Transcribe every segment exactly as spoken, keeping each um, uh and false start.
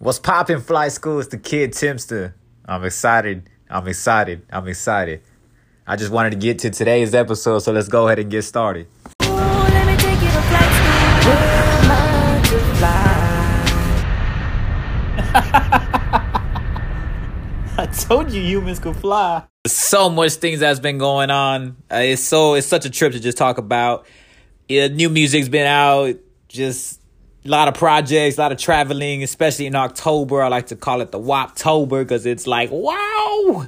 What's poppin', Flight School? It's the kid Timster. I'm excited. I'm excited. I'm excited. I just wanted to get to today's episode, so let's go ahead and get started. Ooh, let me take you to Flight School. We're mine to fly. I told you humans could fly. So much things that's been going on. Uh, it's so it's such a trip to just talk about. Yeah, new music's been out. Just a lot of projects, a lot of traveling, especially in October. I like to call it the Woptober because it's like, wow.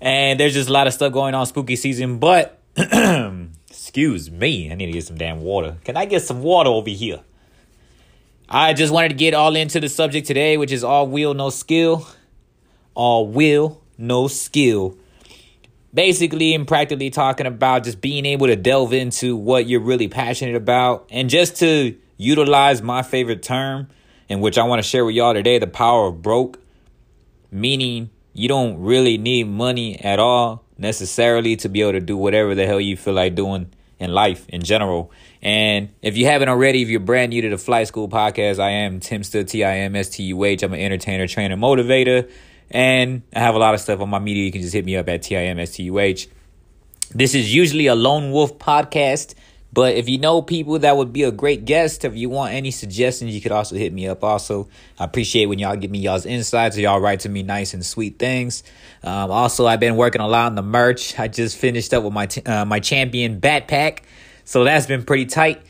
And there's just a lot of stuff going on spooky season. But, excuse me, I need to get some damn water. Can I get some water over here? I just wanted to get all into the subject today, which is all will, no skill. All will, no skill. Basically and practically talking about just being able to delve into what you're really passionate about. And just to utilize my favorite term, in which I want to share with y'all today, the power of broke, meaning you don't really need money at all necessarily to be able to do whatever the hell you feel like doing in life in general. And if you haven't already, if you're brand new to the Flight School podcast, I am Timster, T I M S T U H. I'm an entertainer, trainer, motivator, and I have a lot of stuff on my media. You can just hit me up at T I M S T U H. This is usually a lone wolf podcast. But if you know people that would be a great guest, if you want any suggestions, you could also hit me up also. I appreciate when y'all give me y'all's insights or y'all write to me nice and sweet things. Um, also, I've been working a lot on the merch. I just finished up with my t- uh, my Champion backpack. So that's been pretty tight.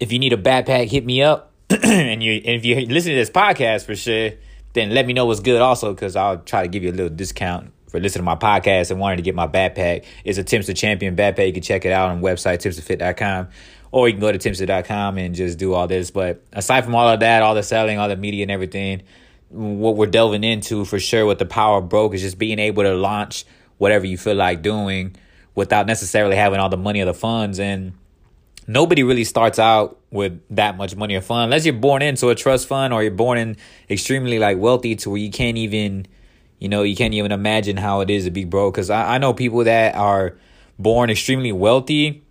If you need a backpack, hit me up. and, you, and if you listen to this podcast for sure, then let me know what's good also, because I'll try to give you a little discount for listening to my podcast and wanting to get my backpack. It's a Timster Champion backpack. You can check it out on the website, Timsterfit dot com, or you can go to Timster dot com and just do all this. But aside from all of that, all the selling, all the media and everything, what we're delving into for sure with the power of broke is just being able to launch whatever you feel like doing without necessarily having all the money or the funds. And nobody really starts out with that much money or fund unless you're born into a trust fund or you're born in extremely like wealthy to where you can't even... You know, you can't even imagine how it is to be broke, because I, I know people that are born extremely wealthy,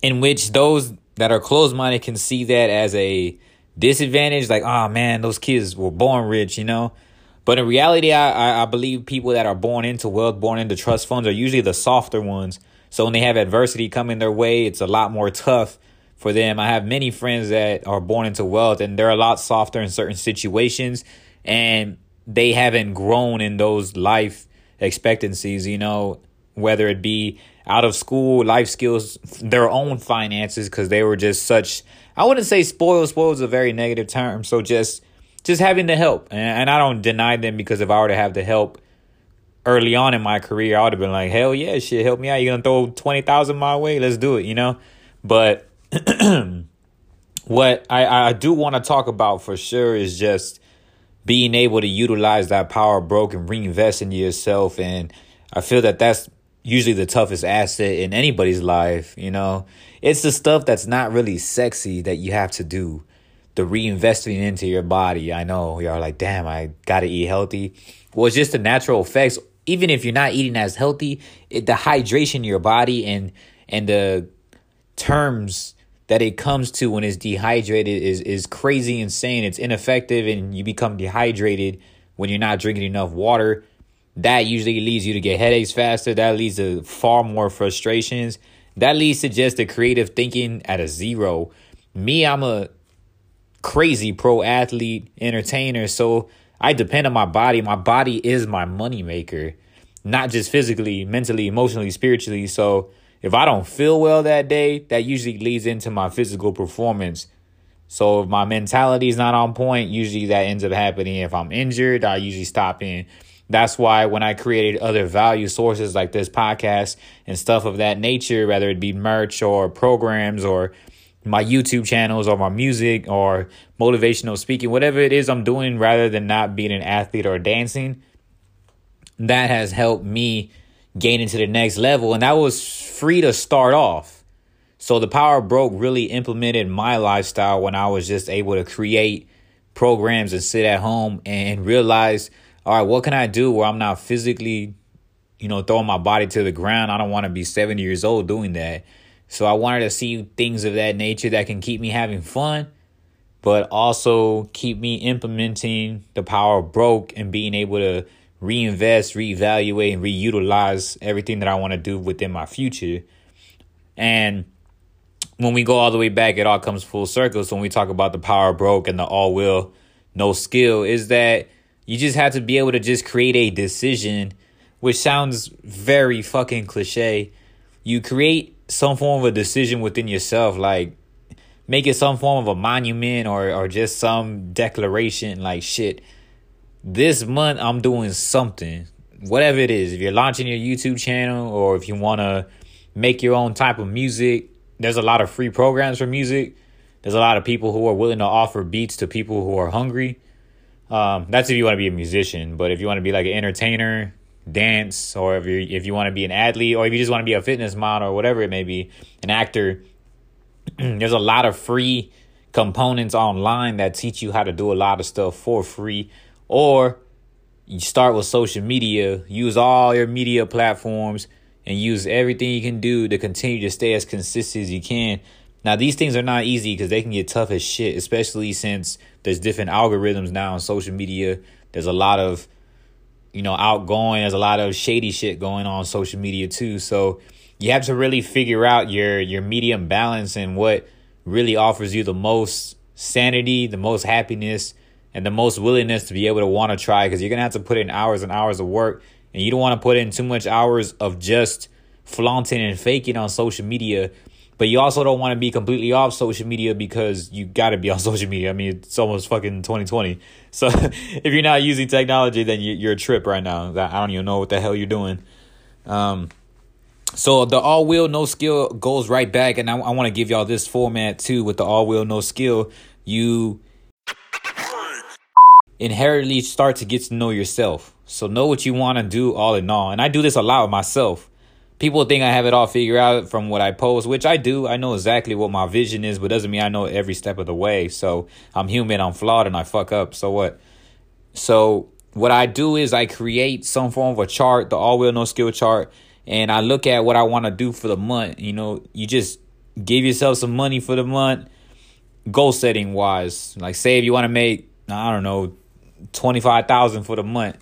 in which those that are closed-minded can see that as a disadvantage. Like, oh, man, those kids were born rich, you know. But in reality, I, I, I believe people that are born into wealth, born into trust funds are usually the softer ones. So when they have adversity coming their way, it's a lot more tough for them. I have many friends that are born into wealth, and they're a lot softer in certain situations. And they haven't grown in those life expectancies, you know, whether it be out of school, life skills, their own finances, because they were just such, I wouldn't say spoiled. Spoiled is a very negative term. So just just having the help. And, and I don't deny them, because if I were to have the help early on in my career, I would have been like, hell yeah, shit, help me out. You're going to throw twenty thousand my way? Let's do it, you know. But what I, I do want to talk about for sure is just being able to utilize that power broke and reinvest into yourself. And I feel that that's usually the toughest asset in anybody's life. You know, it's the stuff that's not really sexy that you have to do. The reinvesting into your body. I know y'all are like, damn, I got to eat healthy. Well, it's just the natural effects. Even if you're not eating as healthy, it, the hydration in your body and and the terms that it comes to when it's dehydrated is is crazy insane. It's ineffective, and you become dehydrated when you're not drinking enough water. That usually leads you to get headaches faster. That leads to far more frustrations. That leads to just the creative thinking at a zero. Me, I'm a crazy pro athlete, entertainer, so I depend on my body. My body is my moneymaker, not just physically, mentally, emotionally, spiritually. So if I don't feel well that day, that usually leads into my physical performance. So if my mentality is not on point, usually that ends up happening. If I'm injured, I usually stop in. That's why when I created other value sources like this podcast and stuff of that nature, whether it be merch or programs or my YouTube channels or my music or motivational speaking, whatever it is I'm doing, rather than not being an athlete or dancing, that has helped me gaining to the next level. And that was free to start off. So the power broke really implemented my lifestyle when I was just able to create programs and sit at home and realize, all right, what can I do where I'm not physically, you know, throwing my body to the ground? I don't want to be seventy years old doing that. So I wanted to see things of that nature that can keep me having fun, but also keep me implementing the power of broke and being able to reinvest, reevaluate, and reutilize everything that I want to do within my future. And when we go all the way back, it all comes full circle. So when we talk about the power of broke and the all will, no skill, is that you just have to be able to just create a decision, which sounds very fucking cliche. You create some form of a decision within yourself, like make it some form of a monument or, or just some declaration like, shit, this month I'm doing something, whatever it is. If you're launching your YouTube channel or if you want to make your own type of music, there's a lot of free programs for music. There's a lot of people who are willing to offer beats to people who are hungry. Um, that's if you want to be a musician. But if you want to be like an entertainer, dance, or if you if you want to be an athlete, or if you just want to be a fitness model or whatever it may be, an actor, there's a lot of free components online that teach you how to do a lot of stuff for free. Or you start with social media, use all your media platforms, and use everything you can do to continue to stay as consistent as you can. Now, these things are not easy because they can get tough as shit, especially since there's different algorithms now on social media. There's a lot of, you know, outgoing. There's a lot of shady shit going on social media, too. So you have to really figure out your your medium balance and what really offers you the most sanity, the most happiness, and the most willingness to be able to want to try, because you're going to have to put in hours and hours of work. And you don't want to put in too much hours of just flaunting and faking on social media. But you also don't want to be completely off social media, because you got to be on social media. I mean, it's almost fucking twenty twenty. So if you're not using technology, then you're a trip right now. I don't even know what the hell you're doing. Um, so the all will, no skill goes right back. And I, I want to give y'all this format too with the all will, no skill. You inherently start to get to know yourself. So know what you want to do all in all. And I do this a lot with myself. People think I have it all figured out from what I post, which I do. I know exactly what my vision is, but doesn't mean I know every step of the way. So I'm human, I'm flawed, and I fuck up. So what? So what I do is I create some form of a chart, the all will, no skill chart. And I look at what I want to do for the month. You know, you just give yourself some money for the month. Goal setting wise, like say if you want to make, I don't know, twenty-five thousand for the month.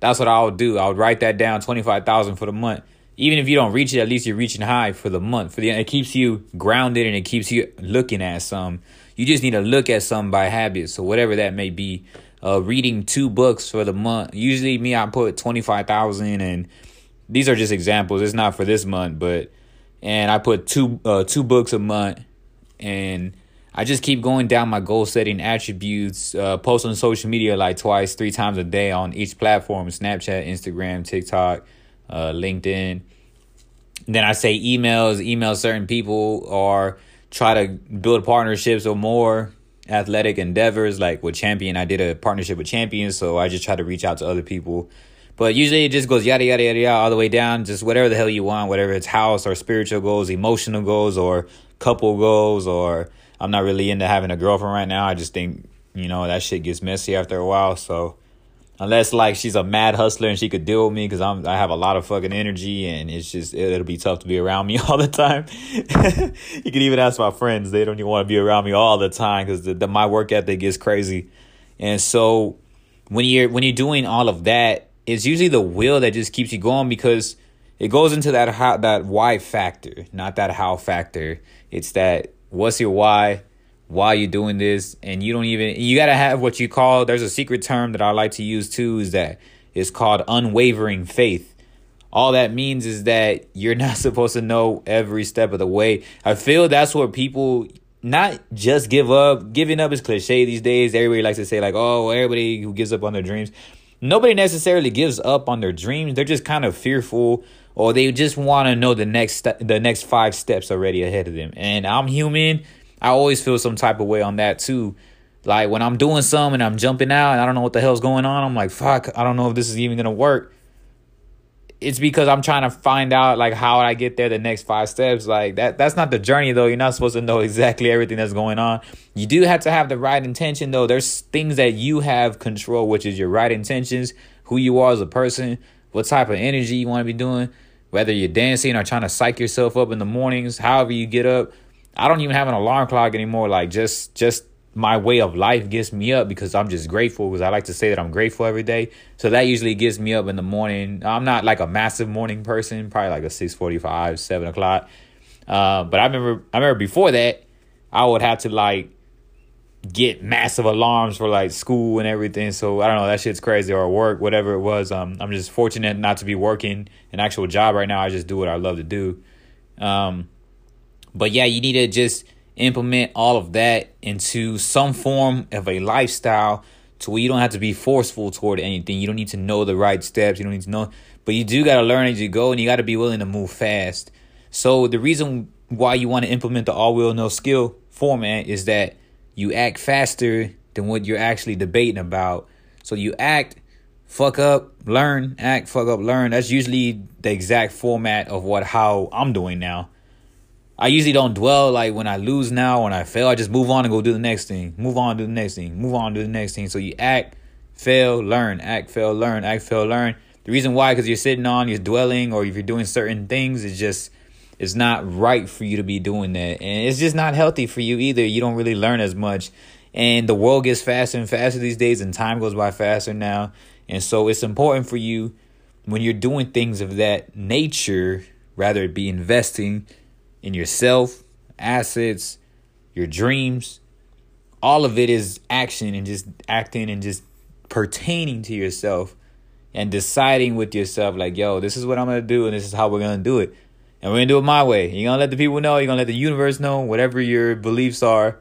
That's what I would do. I would write that down, twenty-five thousand for the month. Even if you don't reach it, at least you're reaching high for the month. For the It keeps you grounded and it keeps you looking at some. You just need to look at some by habit. So whatever that may be, uh, reading two books for the month. Usually me, I put twenty-five thousand, and these are just examples. It's not for this month, but and I put two uh, two books a month, and I just keep going down my goal setting attributes, uh, post on social media like twice, three times a day on each platform, Snapchat, Instagram, TikTok, uh, LinkedIn. And then I say emails, email certain people, or try to build partnerships or more athletic endeavors. Like with Champion, I did a partnership with Champion, so I just try to reach out to other people. But usually it just goes yada, yada, yada, yada, all the way down, just whatever the hell you want, whatever it's house or spiritual goals, emotional goals, or couple goals, or I'm not really into having a girlfriend right now. I just think, you know, that shit gets messy after a while. So unless like she's a mad hustler and she could deal with me, because I'm I have a lot of fucking energy and it's just it, it'll be tough to be around me all the time. You can even ask my friends. They don't even want to be around me all the time because the, the, my work ethic gets crazy. And so when you're when you're doing all of that, it's usually the will that just keeps you going, because it goes into that how, that why factor, not that how factor. It's that, what's your why? Why are you doing this? And you don't even, you got to have what you call, there's a secret term that I like to use too, is that it's called unwavering faith. All that means is that you're not supposed to know every step of the way. I feel that's where people not just give up. Giving up is cliche these days. Everybody likes to say like, oh, everybody who gives up on their dreams. Nobody necessarily gives up on their dreams. They're just kind of fearful, or they just want to know the next st- the next five steps already ahead of them. And I'm human. I always feel some type of way on that too. Like when I'm doing something and I'm jumping out and I don't know what the hell's going on, I'm like, fuck, I don't know if this is even going to work. It's because I'm trying to find out like how I get there, the next five steps. Like that. That's not the journey though. You're not supposed to know exactly everything that's going on. You do have to have the right intention though. There's things that you have control, which is your right intentions, who you are as a person, what type of energy you want to be doing, whether you're dancing or trying to psych yourself up in the mornings, however you get up. I don't even have an alarm clock anymore. Like just just my way of life gets me up because I'm just grateful, because I like to say that I'm grateful every day. So that usually gets me up in the morning. I'm not like a massive morning person, probably like a six forty-five, seven o'clock. Uh, but I remember I remember before that, I would have to like get massive alarms for like school and everything. So I don't know, that shit's crazy, or work, whatever it was. Um, I'm just fortunate not to be working an actual job right now. I just do what I love to do. Um, but yeah, you need to just implement all of that into some form of a lifestyle to where you don't have to be forceful toward anything. You don't need to know the right steps. You don't need to know, but you do got to learn as you go, and you got to be willing to move fast. So the reason why you want to implement the all-wheel, no-skill format is that you act faster than what you're actually debating about. So you act, fuck up, learn, act, fuck up, learn. That's usually the exact format of what how I'm doing now. I usually don't dwell, like when I lose now, when I fail, I just move on and go do the next thing. Move on, do the next thing. Move on, do the next thing. So you act, fail, learn, act, fail, learn, act, fail, learn. The reason why, because you're sitting on, you're dwelling, or if you're doing certain things, it's just, it's not right for you to be doing that. And it's just not healthy for you either. You don't really learn as much. And the world gets faster and faster these days, and time goes by faster now. And so it's important for you, when you're doing things of that nature, rather it be investing in yourself, assets, your dreams, all of it is action and just acting and just pertaining to yourself and deciding with yourself, like, yo, this is what I'm going to do, and this is how we're going to do it. And we're going to do it my way. You're going to let the people know. You're going to let the universe know. Whatever your beliefs are,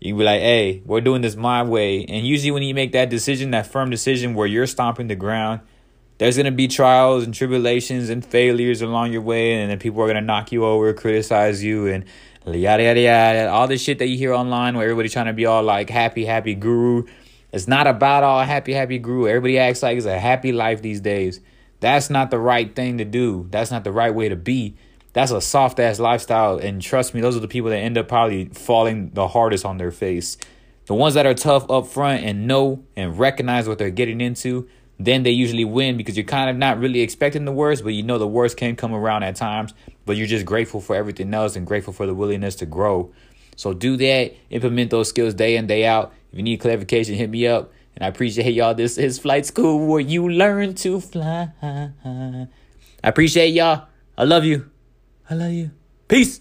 you be like, hey, we're doing this my way. And usually when you make that decision, that firm decision where you're stomping the ground, there's going to be trials and tribulations and failures along your way. And then people are going to knock you over, criticize you, and yada, yada, yada. All this shit that you hear online where everybody's trying to be all like happy, happy guru. It's not about all happy, happy guru. Everybody acts like it's a happy life these days. That's not the right thing to do. That's not the right way to be. That's a soft-ass lifestyle, and trust me, those are the people that end up probably falling the hardest on their face. The ones that are tough up front and know and recognize what they're getting into, then they usually win, because you're kind of not really expecting the worst, but you know the worst can come around at times, but you're just grateful for everything else and grateful for the willingness to grow. So do that. Implement those skills day in, day out. If you need clarification, hit me up, and I appreciate y'all. This is Flight School, where you learn to fly. I appreciate y'all. I love you. I love you. Peace.